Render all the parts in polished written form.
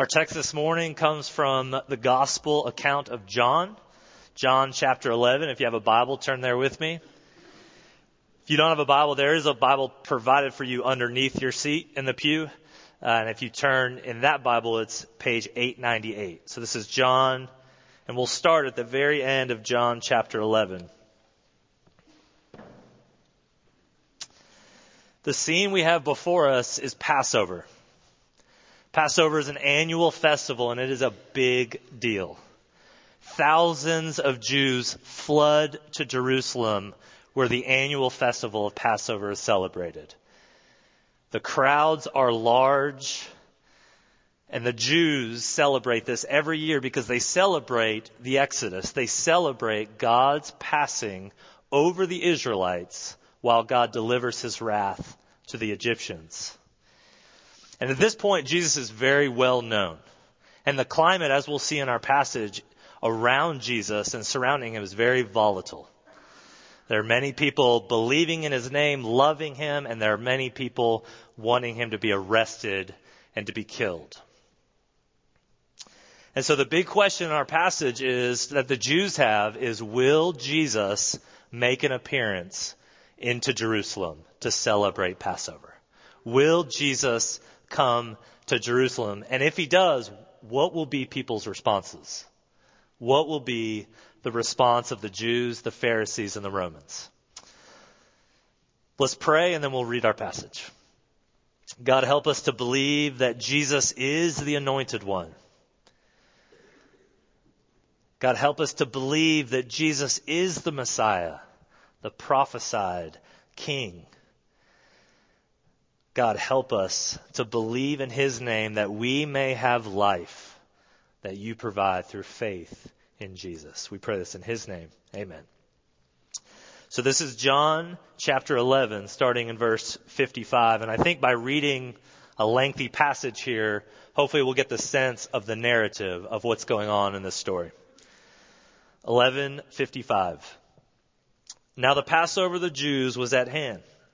Our text this morning comes from the Gospel account of John, John chapter 11. If you have a Bible, turn there with me. If you don't have a Bible, there is a Bible provided for you underneath your seat in the pew. And if you turn in that Bible, it's page 898. So this is John, and we'll start at the very end of John chapter 11. The scene we have before us is Passover. Passover is an annual festival, and it is a big deal. Thousands of Jews flood to Jerusalem, where the annual festival of Passover is celebrated. The crowds are large, and the Jews celebrate this every year because they celebrate the Exodus. They celebrate God's passing over the Israelites while God delivers his wrath to the Egyptians. And at this point, Jesus is very well known. And the climate, as we'll see in our passage, around Jesus and surrounding him is very volatile. There are many people believing in his name, loving him, and there are many people wanting him to be arrested and to be killed. And so the big question in our passage is that the Jews have is, will Jesus make an appearance into Jerusalem to celebrate Passover? Will Jesus come to Jerusalem? And if he does, what will be people's responses? What will be the response of the Jews, the Pharisees, and the Romans? Let's pray and then we'll read our passage. God, help us to believe that Jesus is the anointed one. God, help us to believe that Jesus is the Messiah, the prophesied King. God, help us to believe in his name that we may have life that you provide through faith in Jesus. We pray this in his name. Amen. So this is John chapter 11, starting in verse 55. And I think by reading a lengthy passage here, hopefully we'll get the sense of the narrative of what's going on in this story. 11:55. Now the Passover of the Jews was at hand.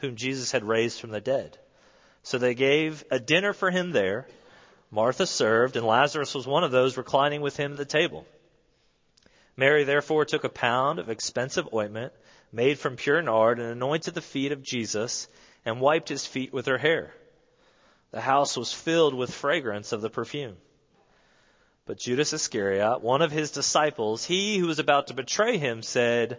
whom Jesus had raised from the dead. So they gave a dinner for him there. Martha served, and Lazarus was one of those reclining with him at the table. Mary therefore took a pound of expensive ointment made from pure nard and anointed the feet of Jesus and wiped his feet with her hair. The house was filled with fragrance of the perfume. But Judas Iscariot, one of his disciples, he who was about to betray him, said,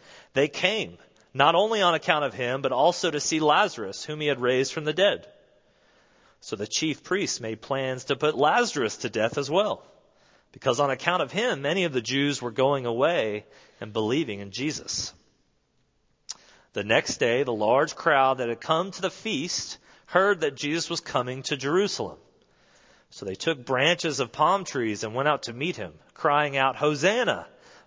they came, not only on account of him, but also to see Lazarus, whom he had raised from the dead. So the chief priests made plans to put Lazarus to death as well, because on account of him, many of the Jews were going away and believing in Jesus. The next day, the large crowd that had come to the feast heard that Jesus was coming to Jerusalem. So they took branches of palm trees and went out to meet him, crying out, "Hosanna!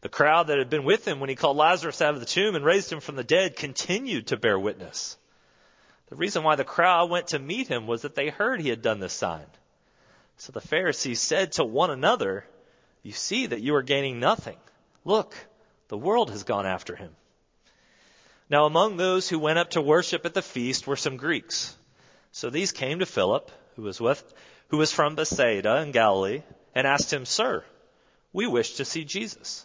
The crowd that had been with him when he called Lazarus out of the tomb and raised him from the dead continued to bear witness. The reason why the crowd went to meet him was that they heard he had done this sign. So the Pharisees said to one another, you see that you are gaining nothing. Look, the world has gone after him. Now among those who went up to worship at the feast were some Greeks. So these came to Philip, who was from Bethsaida in Galilee, and asked him, "Sir, we wish to see Jesus."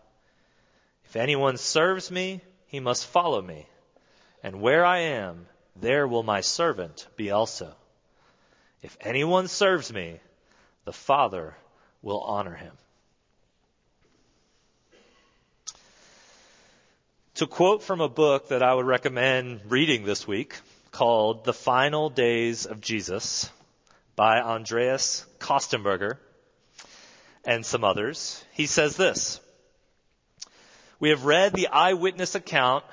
If anyone serves me, he must follow me, and where I am, there will my servant be also. If anyone serves me, the Father will honor him." To quote from a book that I would recommend reading this week called The Final Days of Jesus by Andreas Kostenberger and some others, he says this: "We have read the eyewitness account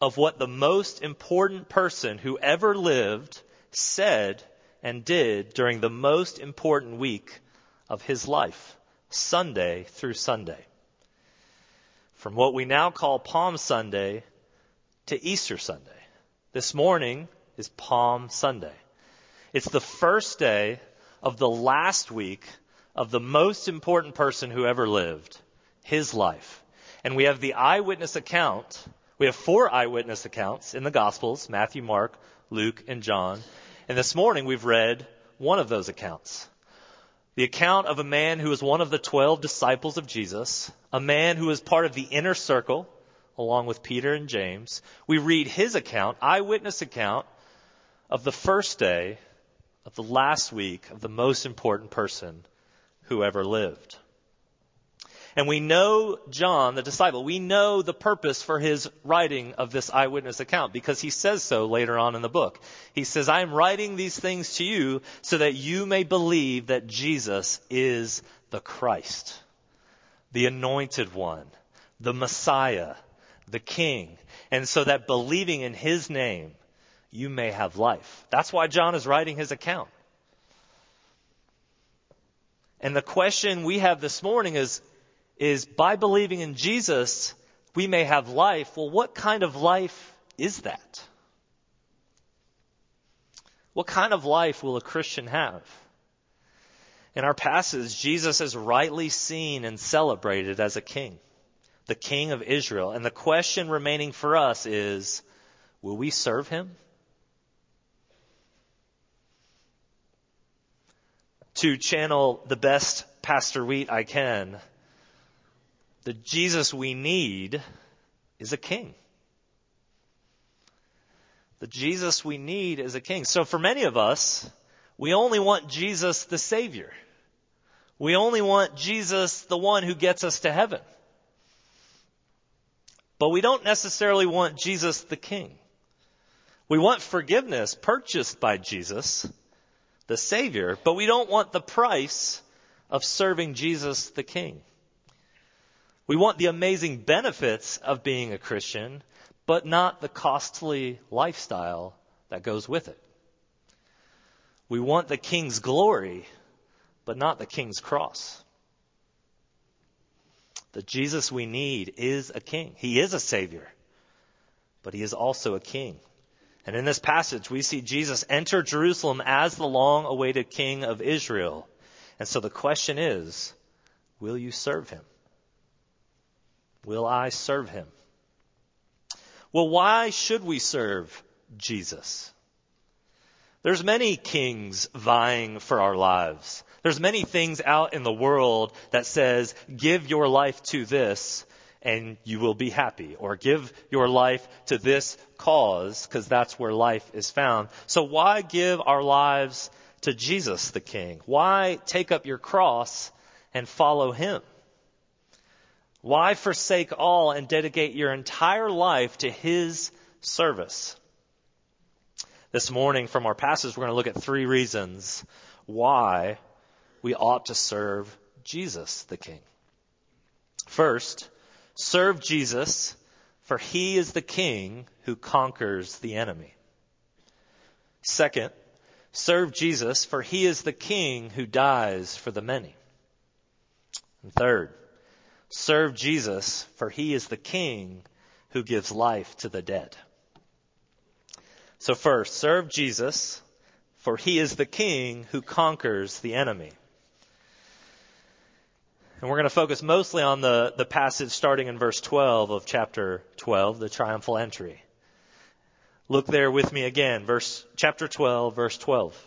of what the most important person who ever lived said and did during the most important week of his life, Sunday through Sunday. From what we now call Palm Sunday to Easter Sunday. This morning is Palm Sunday. It's the first day of the last week of the most important person who ever lived, his life. And we have the eyewitness account. We have four eyewitness accounts in the Gospels, Matthew, Mark, Luke, and John. And this morning we've read one of those accounts. The account of a man who was one of the 12 disciples of Jesus, a man who was part of the inner circle, along with Peter and James. We read his account, eyewitness account, of the first day of the last week of the most important person who ever lived. And we know John, the disciple, we know the purpose for his writing of this eyewitness account because he says so later on in the book. He says, "I am writing these things to you so that you may believe that Jesus is the Christ, the anointed one, the Messiah, the King, and so that believing in his name, you may have life." That's why John is writing his account. And the question we have this morning is by believing in Jesus, we may have life. Well, what kind of life is that? What kind of life will a Christian have? In our passage, Jesus is rightly seen and celebrated as a king, the King of Israel. And the question remaining for us is, will we serve him? To channel the best Pastor Wheat I can, the Jesus we need is a king. The Jesus we need is a king. So for many of us, we only want Jesus the Savior. We only want Jesus, the one who gets us to heaven. But we don't necessarily want Jesus the King. We want forgiveness purchased by Jesus, the Savior, but we don't want the price of serving Jesus the King. We want the amazing benefits of being a Christian, but not the costly lifestyle that goes with it. We want the King's glory, but not the King's cross. The Jesus we need is a king. He is a Savior, but he is also a king. And in this passage, we see Jesus enter Jerusalem as the long-awaited King of Israel. And so the question is, will you serve him? Will I serve him? Well, why should we serve Jesus? There's many kings vying for our lives. There's many things out in the world that says, give your life to this and you will be happy. Or give your life to this cause because that's where life is found. So why give our lives to Jesus the King? Why take up your cross and follow him? Why forsake all and dedicate your entire life to his service? This morning from our passage, we're going to look at three reasons why we ought to serve Jesus the King. First, serve Jesus, for he is the king who conquers the enemy. Second, serve Jesus, for he is the king who dies for the many. And third, serve Jesus, for he is the king who gives life to the dead. So first, serve Jesus, for he is the king who conquers the enemy. And we're going to focus mostly on the passage starting in verse 12 of chapter 12, the triumphal entry. Look there with me again, chapter 12, verse 12.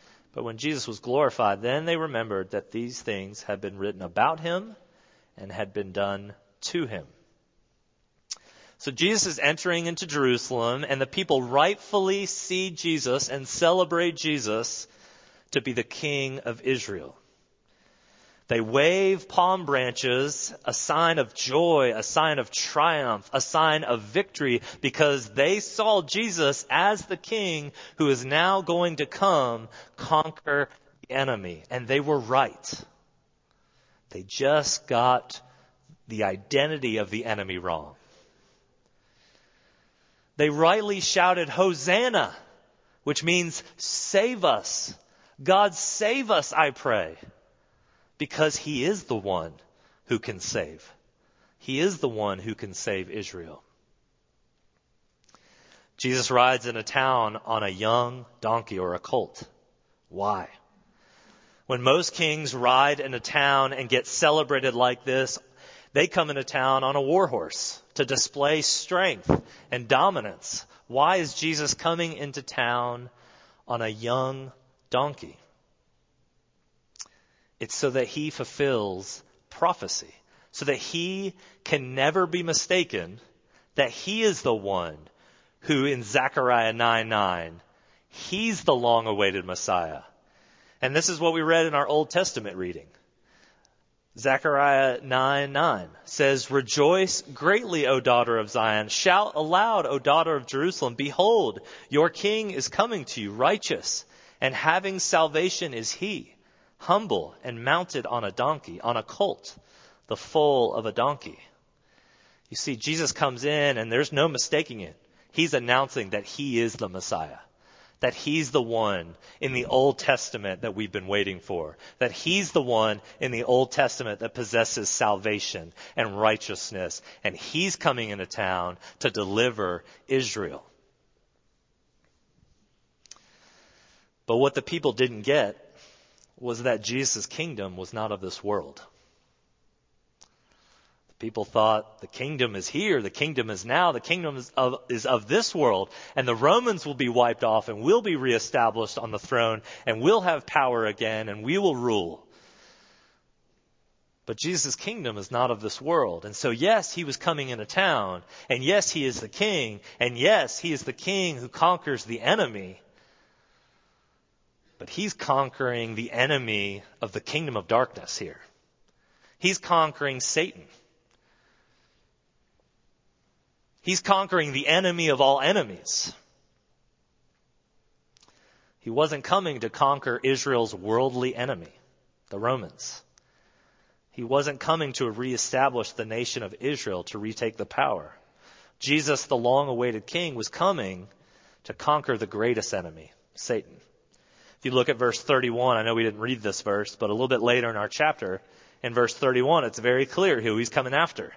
but when Jesus was glorified, then they remembered that these things had been written about him and had been done to him. So Jesus is entering into Jerusalem, and the people rightfully see Jesus and celebrate Jesus to be the King of Israel. They wave palm branches, a sign of joy, a sign of triumph, a sign of victory, because they saw Jesus as the king who is now going to come conquer the enemy. And they were right. They just got the identity of the enemy wrong. They rightly shouted, "Hosanna," which means save us. God, save us, I pray. Because he is the one who can save. He is the one who can save Israel. Jesus rides in a town on a young donkey or a colt. Why? When most kings ride in a town and get celebrated like this, they come into town on a war horse to display strength and dominance. Why is Jesus coming into town on a young donkey? It's so that he fulfills prophecy, so that he can never be mistaken, that he is the one who in Zechariah 9:9, he's the long-awaited Messiah. And this is what we read in our Old Testament reading. Zechariah 9:9 says, "Rejoice greatly, O daughter of Zion. Shout aloud, O daughter of Jerusalem. Behold, your king is coming to you, righteous, and having salvation is he. Humble and mounted on a donkey, on a colt, the foal of a donkey." You see, Jesus comes in and there's no mistaking it. He's announcing that he is the Messiah, that he's the one in the Old Testament that we've been waiting for, that he's the one in the Old Testament that possesses salvation and righteousness, and he's coming into town to deliver Israel. But what the people didn't get was that Jesus' kingdom was not of this world. The people thought the kingdom is here, the kingdom is now, the kingdom is of this world, and the Romans will be wiped off and we'll be reestablished on the throne and we'll have power again and we will rule. But Jesus' kingdom is not of this world. And so yes, he was coming into town, and yes, he is the king, and yes, he is the king who conquers the enemy. But he's conquering the enemy of the kingdom of darkness here. He's conquering Satan. He's conquering the enemy of all enemies. He wasn't coming to conquer Israel's worldly enemy, the Romans. He wasn't coming to reestablish the nation of Israel to retake the power. Jesus, the long-awaited king, was coming to conquer the greatest enemy, Satan. If you look at verse 31, I know we didn't read this verse, but a little bit later in our chapter, in verse 31, it's very clear who he's coming after.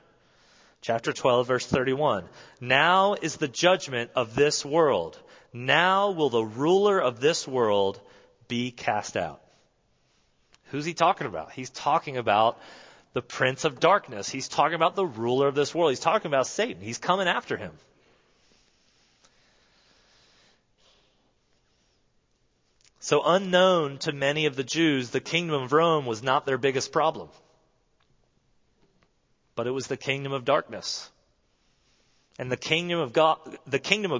Chapter 12, verse 31. "Now is the judgment of this world. Now will the ruler of this world be cast out." Who's he talking about? He's talking about the prince of darkness. He's talking about the ruler of this world. He's talking about Satan. He's coming after him. So unknown to many of the Jews, the kingdom of Rome was not their biggest problem. But it was the kingdom of darkness. And the kingdom of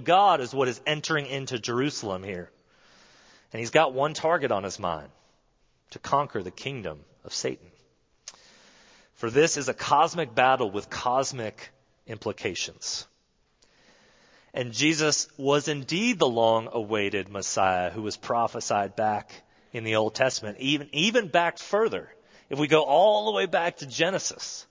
God is what is entering into Jerusalem here. And he's got one target on his mind, to conquer the kingdom of Satan. For this is a cosmic battle with cosmic implications. And Jesus was indeed the long-awaited Messiah who was prophesied back in the Old Testament, even back further. If we go all the way back to Genesis,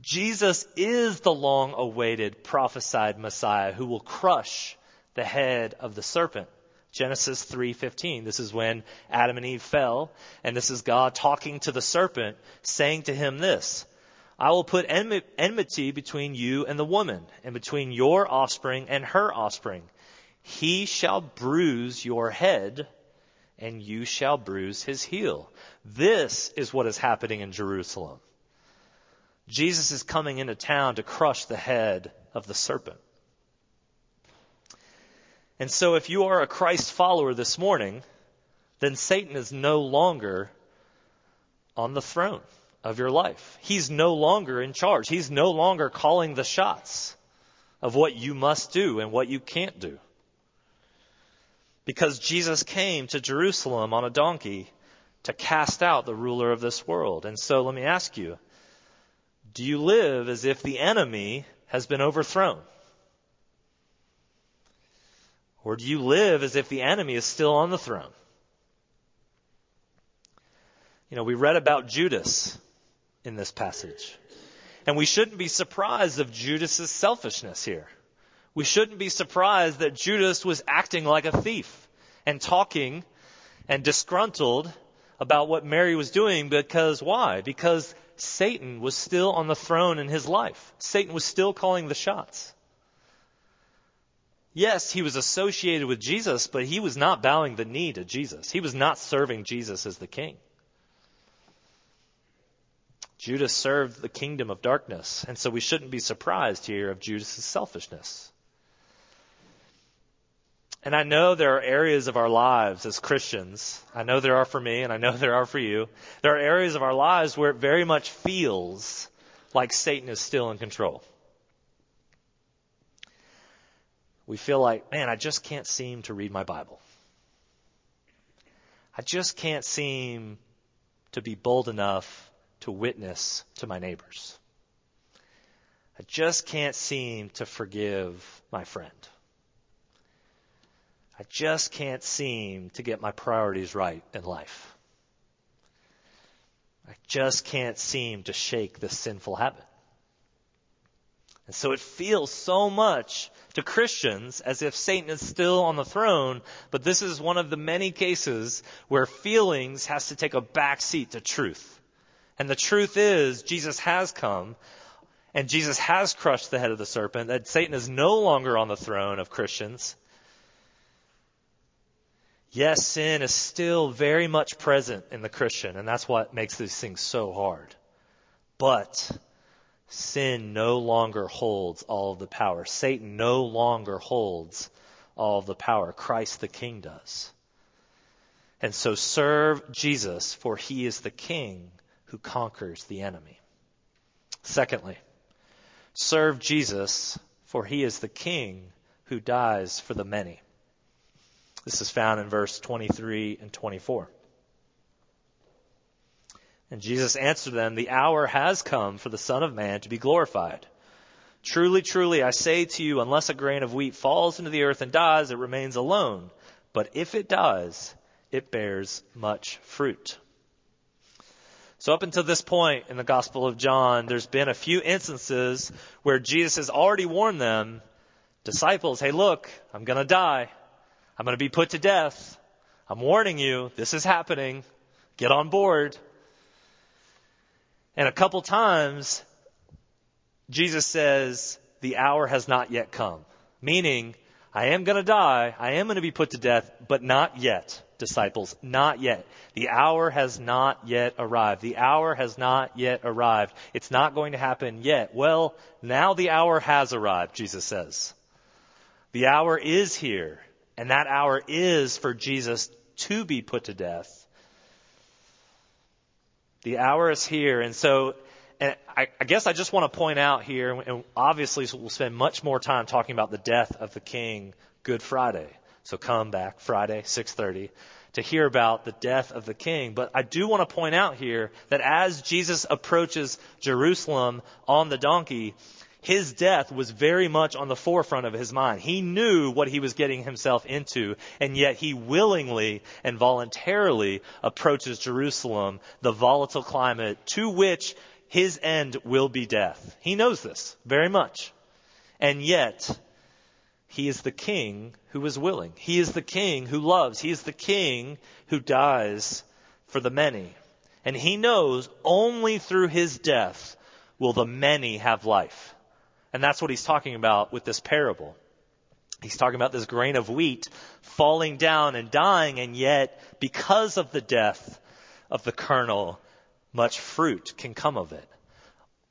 Jesus is the long-awaited prophesied Messiah who will crush the head of the serpent. Genesis 3:15, this is when Adam and Eve fell, and this is God talking to the serpent, saying to him this: I will put enmity between you and the woman, and between your offspring and her offspring. He shall bruise your head, and you shall bruise his heel. This is what is happening in Jerusalem. Jesus is coming into town to crush the head of the serpent. And so if you are a Christ follower this morning, then Satan is no longer on the throne of your life. He's no longer in charge. He's no longer calling the shots of what you must do and what you can't do. Because Jesus came to Jerusalem on a donkey to cast out the ruler of this world. And so let me ask you, do you live as if the enemy has been overthrown? Or do you live as if the enemy is still on the throne? You know, we read about Judas in this passage. And we shouldn't be surprised of Judas's selfishness here. We shouldn't be surprised that Judas was acting like a thief and talking and disgruntled about what Mary was doing. Because why? Because Satan was still on the throne in his life. Satan was still calling the shots. Yes, he was associated with Jesus, but he was not bowing the knee to Jesus. He was not serving Jesus as the king. Judas served the kingdom of darkness, and so we shouldn't be surprised here of Judas' selfishness. And I know there are areas of our lives as Christians, I know there are for me and I know there are for you, there are areas of our lives where it very much feels like Satan is still in control. We feel like, man, I just can't seem to read my Bible. I just can't seem to be bold enough to witness to my neighbors. I just can't seem to forgive my friend. I just can't seem to get my priorities right in life. I just can't seem to shake this sinful habit. And so it feels so much to Christians as if Satan is still on the throne, but this is one of the many cases where feelings has to take a back seat to truth. And the truth is Jesus has come and Jesus has crushed the head of the serpent, that Satan is no longer on the throne of Christians. Yes, sin is still very much present in the Christian, and that's what makes these things so hard. But sin no longer holds all of the power. Satan no longer holds all of the power. Christ the King does. And so serve Jesus, for he is the King who conquers the enemy. Secondly, serve Jesus, for he is the King who dies for the many. This is found in verse 23 and 24. And Jesus answered them, the hour has come for the Son of Man to be glorified. Truly, truly, I say to you, unless a grain of wheat falls into the earth and dies, it remains alone. But if it dies, it bears much fruit. So up until this point in the Gospel of John, there's been a few instances where Jesus has already warned them, disciples, hey, look, I'm going to die. I'm going to be put to death. I'm warning you, this is happening. Get on board. And a couple times, Jesus says, the hour has not yet come. Meaning, I am going to die. I am going to be put to death, but not yet, disciples. Not yet. The hour has not yet arrived. The hour has not yet arrived. It's not going to happen yet. Well, now the hour has arrived, Jesus says. The hour is here. And that hour is for Jesus to be put to death. The hour is here. And so And I guess I just want to point out here, and obviously we'll spend much more time talking about the death of the King Good Friday. So come back Friday, 6:30, to hear about the death of the King. But I do want to point out here that as Jesus approaches Jerusalem on the donkey, his death was very much on the forefront of his mind. He knew what he was getting himself into, and yet he willingly and voluntarily approaches Jerusalem, the volatile climate to which his end will be death. He knows this very much. And yet, he is the king who is willing. He is the king who loves. He is the king who dies for the many. And he knows only through his death will the many have life. And that's what he's talking about with this parable. He's talking about this grain of wheat falling down and dying, and yet because of the death of the kernel, much fruit can come of it.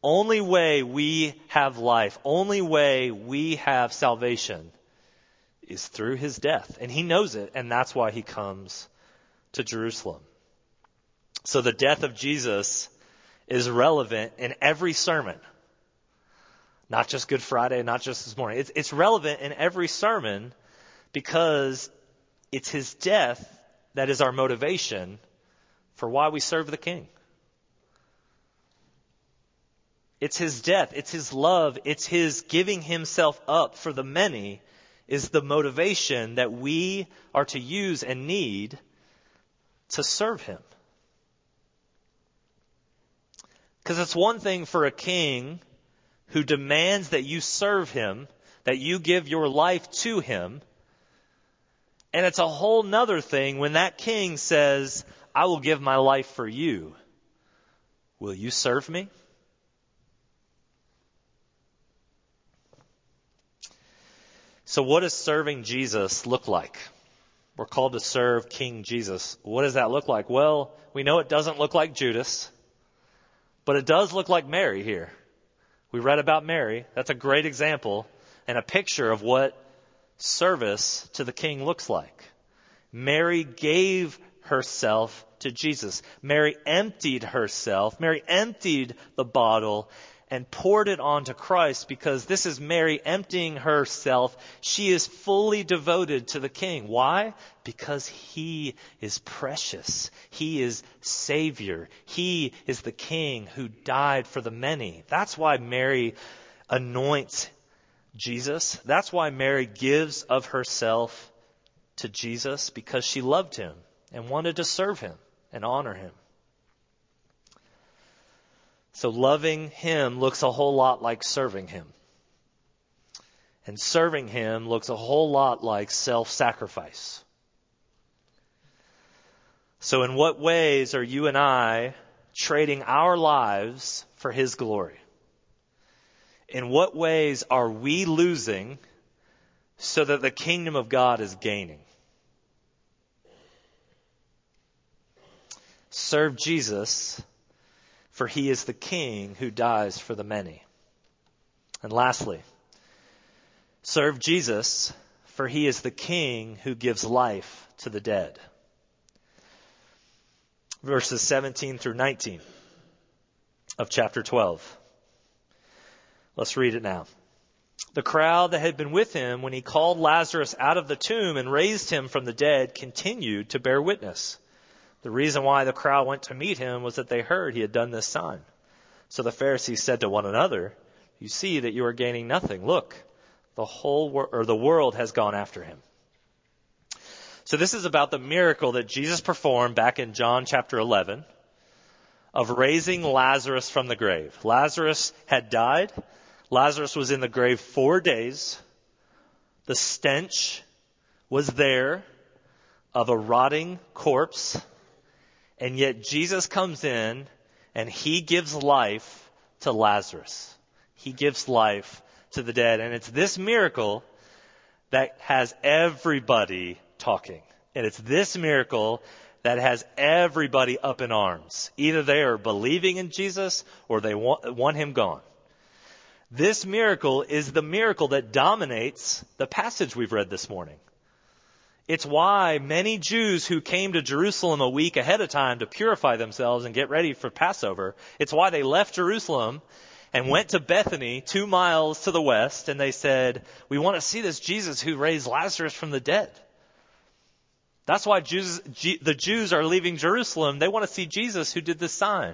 Only way we have life, only way we have salvation is through his death. And he knows it, and that's why he comes to Jerusalem. So the death of Jesus is relevant in every sermon. Not just Good Friday, not just this morning. It's relevant in every sermon because it's his death that is our motivation for why we serve the King. It's his death, it's his love, it's his giving himself up for the many is the motivation that we are to use and need to serve him. Because it's one thing for a king who demands that you serve him, that you give your life to him. And it's a whole nother thing when that king says, I will give my life for you. Will you serve me? So what does serving Jesus look like? We're called to serve King Jesus. What does that look like? Well, we know it doesn't look like Judas. But it does look like Mary here. We read about Mary. That's a great example and a picture of what service to the king looks like. Mary gave herself to Jesus. Mary emptied herself. Mary emptied the bottle and poured it onto Christ because this is Mary emptying herself. She is fully devoted to the king. Why? Because he is precious. He is Savior. He is the king who died for the many. That's why Mary anoints Jesus. That's why Mary gives of herself to Jesus, because she loved him and wanted to serve him and honor him. So loving him looks a whole lot like serving him. And serving him looks a whole lot like self-sacrifice. So in what ways are you and I trading our lives for his glory? In what ways are we losing so that the kingdom of God is gaining? Serve Jesus, for he is the king who dies for the many. And lastly, serve Jesus, for he is the king who gives life to the dead. Verses 17 through 19 of chapter 12. Let's read it now. The crowd that had been with him when he called Lazarus out of the tomb and raised him from the dead continued to bear witness. The reason why the crowd went to meet him was that they heard he had done this sign. So the Pharisees said to one another, you see that you are gaining nothing. Look, the world has gone after him. So this is about the miracle that Jesus performed back in John chapter 11 of raising Lazarus from the grave. Lazarus had died. Lazarus was in the grave 4 days. The stench was there of a rotting corpse. And yet Jesus comes in and he gives life to Lazarus. He gives life to the dead. And it's this miracle that has everybody talking. And it's this miracle that has everybody up in arms. Either they are believing in Jesus or they want him gone. This miracle is the miracle that dominates the passage we've read this morning. It's why many Jews who came to Jerusalem a week ahead of time to purify themselves and get ready for Passover, it's why they left Jerusalem and went to Bethany 2 miles to the west, and they said, we want to see this Jesus who raised Lazarus from the dead. That's why the Jews are leaving Jerusalem. They want to see Jesus who did this sign.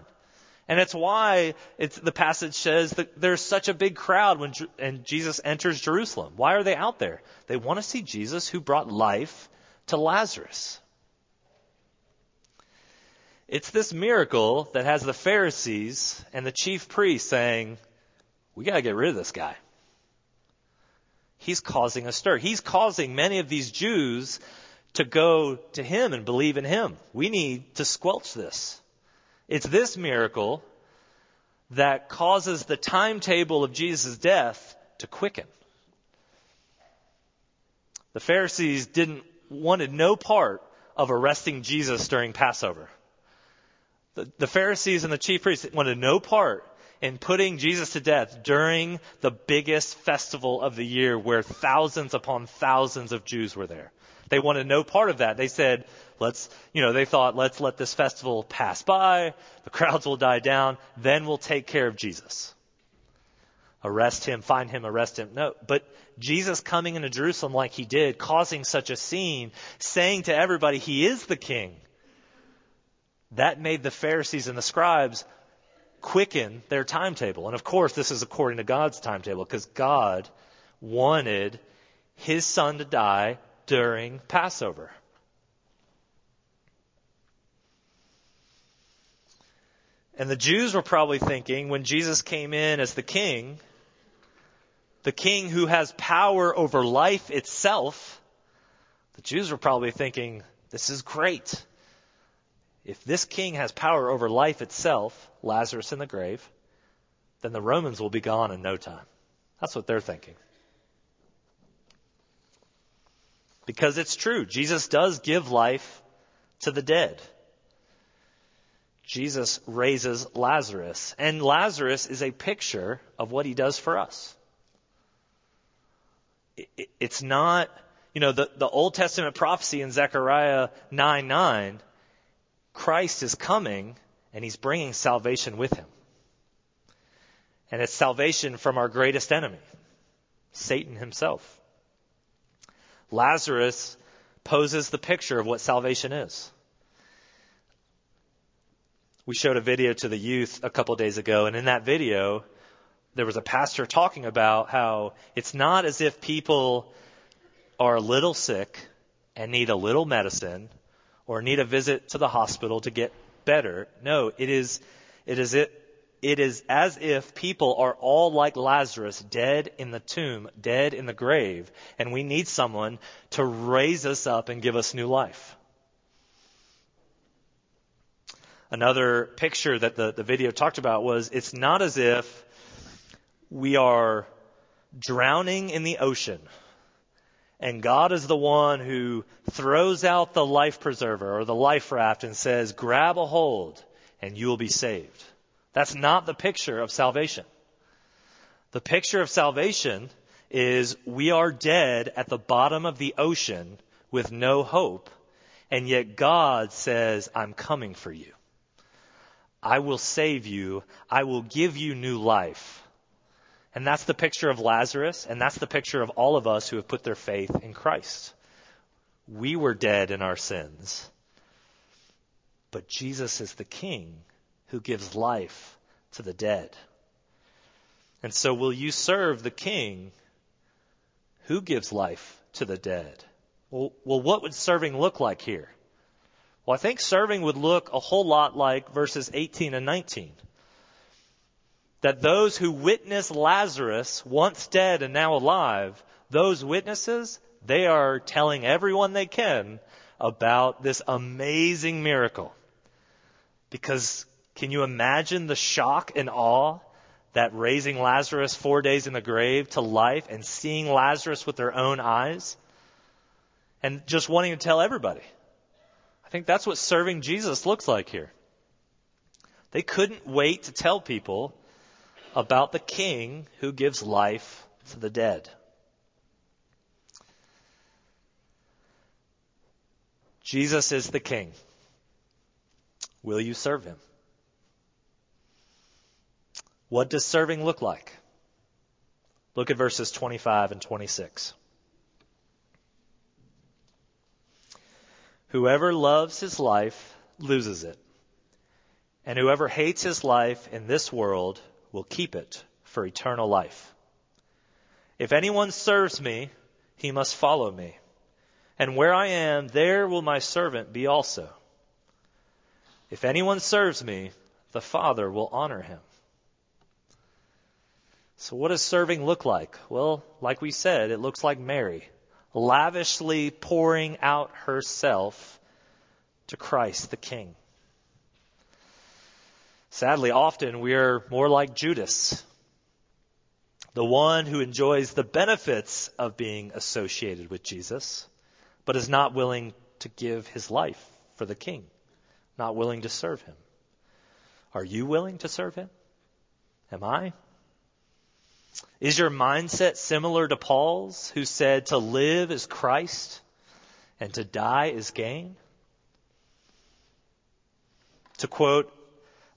And it's why the passage says that there's such a big crowd and Jesus enters Jerusalem. Why are they out there? They want to see Jesus who brought life to Lazarus. It's this miracle that has the Pharisees and the chief priests saying, we got to get rid of this guy. He's causing a stir. He's causing many of these Jews to go to him and believe in him. We need to squelch this. It's this miracle that causes the timetable of Jesus' death to quicken. The Pharisees wanted no part of arresting Jesus during Passover. The Pharisees and the chief priests wanted no part in putting Jesus to death during the biggest festival of the year where thousands upon thousands of Jews were there. They wanted no part of that. They said, let's let this festival pass by. The crowds will die down. Then we'll take care of Jesus. Arrest him, find him, arrest him. No, but Jesus coming into Jerusalem like he did, causing such a scene, saying to everybody, he is the king. That made the Pharisees and the scribes quicken their timetable. And of course, this is according to God's timetable because God wanted his son to die during Passover. And the Jews were probably thinking when Jesus came in as the king who has power over life itself, the Jews were probably thinking, this is great. If this king has power over life itself, Lazarus in the grave, then the Romans will be gone in no time. That's what they're thinking. Because it's true. Jesus does give life to the dead. Jesus raises Lazarus. And Lazarus is a picture of what he does for us. It's not, the Old Testament prophecy in Zechariah 9:9, Christ is coming and he's bringing salvation with him. And it's salvation from our greatest enemy, Satan himself. Lazarus poses the picture of what salvation is. We showed a video to the youth a couple days ago, and in that video, there was a pastor talking about how it's not as if people are a little sick and need a little medicine or need a visit to the hospital to get better. No, it is as if people are all like Lazarus, dead in the tomb, dead in the grave, and we need someone to raise us up and give us new life. Another picture that the video talked about was it's not as if we are drowning in the ocean and God is the one who throws out the life preserver or the life raft and says, grab a hold and you will be saved. That's not the picture of salvation. The picture of salvation is we are dead at the bottom of the ocean with no hope, and yet God says, I'm coming for you. I will save you. I will give you new life. And that's the picture of Lazarus, and that's the picture of all of us who have put their faith in Christ. We were dead in our sins, but Jesus is the King who gives life to the dead. And so will you serve the King who gives life to the dead? Well, what would serving look like here? Well, I think serving would look a whole lot like verses 18 and 19. That those who witness Lazarus, once dead and now alive, those witnesses, they are telling everyone they can about this amazing miracle. Because can you imagine the shock and awe that raising Lazarus 4 days in the grave to life and seeing Lazarus with their own eyes and just wanting to tell everybody? I think that's what serving Jesus looks like here. They couldn't wait to tell people about the King who gives life to the dead. Jesus is the King. Will you serve him? What does serving look like? Look at verses 25 and 26. Whoever loves his life loses it, and whoever hates his life in this world will keep it for eternal life. If anyone serves me, he must follow me, and where I am, there will my servant be also. If anyone serves me, the Father will honor him. So what does serving look like? Well, like we said, it looks like Mary, lavishly pouring out herself to Christ the King. Sadly, often we are more like Judas, the one who enjoys the benefits of being associated with Jesus, but is not willing to give his life for the King, not willing to serve him. Are you willing to serve him? Am I? Is your mindset similar to Paul's, who said to live is Christ and to die is gain? To quote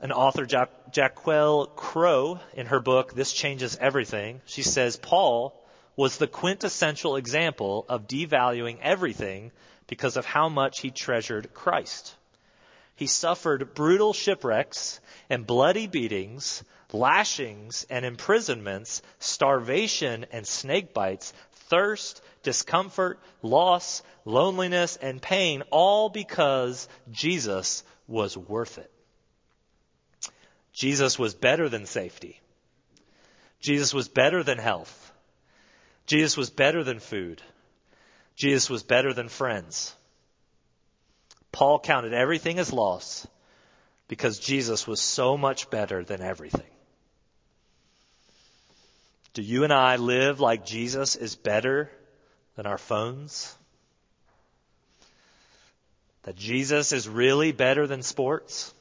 an author, Jaquelle Crowe, in her book, This Changes Everything, she says, Paul was the quintessential example of devaluing everything because of how much he treasured Christ. He suffered brutal shipwrecks and bloody beatings, lashings and imprisonments, starvation and snake bites, thirst, discomfort, loss, loneliness, and pain, all because Jesus was worth it. Jesus was better than safety. Jesus was better than health. Jesus was better than food. Jesus was better than friends. Paul counted everything as loss because Jesus was so much better than everything. Do you and I live like Jesus is better than our phones? That Jesus is really better than sports?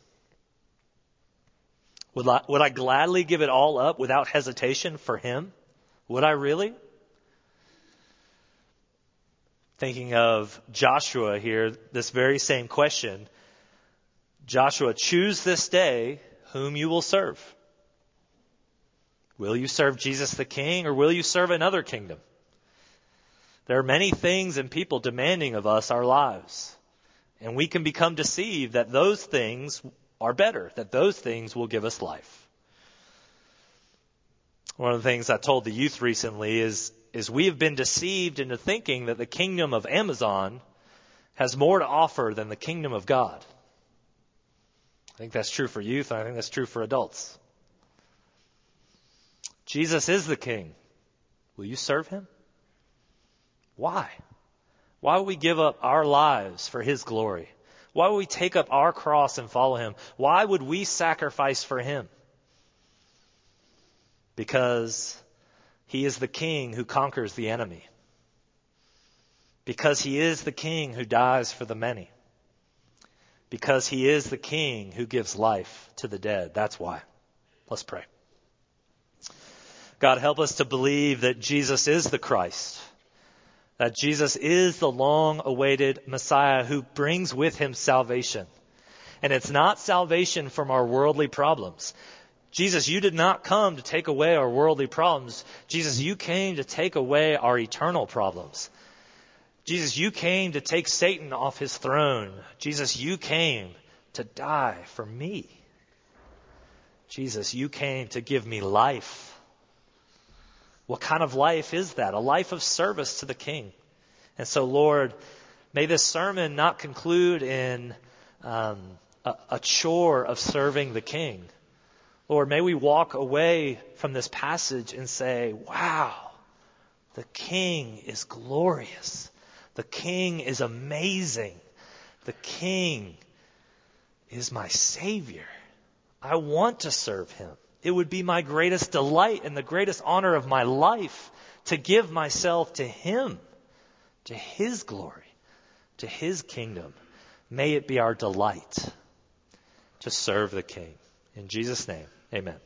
Would I gladly give it all up without hesitation for him? Would I really? Thinking of Joshua here, this very same question. Joshua, choose this day whom you will serve. Will you serve Jesus the King, or will you serve another kingdom? There are many things and people demanding of us our lives, and we can become deceived that those things are better, that those things will give us life. One of the things I told the youth recently is we have been deceived into thinking that the kingdom of Amazon has more to offer than the kingdom of God. I think that's true for youth, and I think that's true for adults. Jesus is the King. Will you serve him? Why? Why would we give up our lives for his glory? Why would we take up our cross and follow him? Why would we sacrifice for him? Because he is the King who conquers the enemy. Because he is the King who dies for the many. Because he is the King who gives life to the dead. That's why. Let's pray. God, help us to believe that Jesus is the Christ, that Jesus is the long-awaited Messiah who brings with him salvation. And it's not salvation from our worldly problems. Jesus, you did not come to take away our worldly problems. Jesus, you came to take away our eternal problems. Jesus, you came to take Satan off his throne. Jesus, you came to die for me. Jesus, you came to give me life. What kind of life is that? A life of service to the King. And so, Lord, may this sermon not conclude in a chore of serving the King. Lord, may we walk away from this passage and say, wow, the King is glorious. The King is amazing. The King is my Savior. I want to serve him. It would be my greatest delight and the greatest honor of my life to give myself to him, to his glory, to his kingdom. May it be our delight to serve the King. In Jesus' name, amen.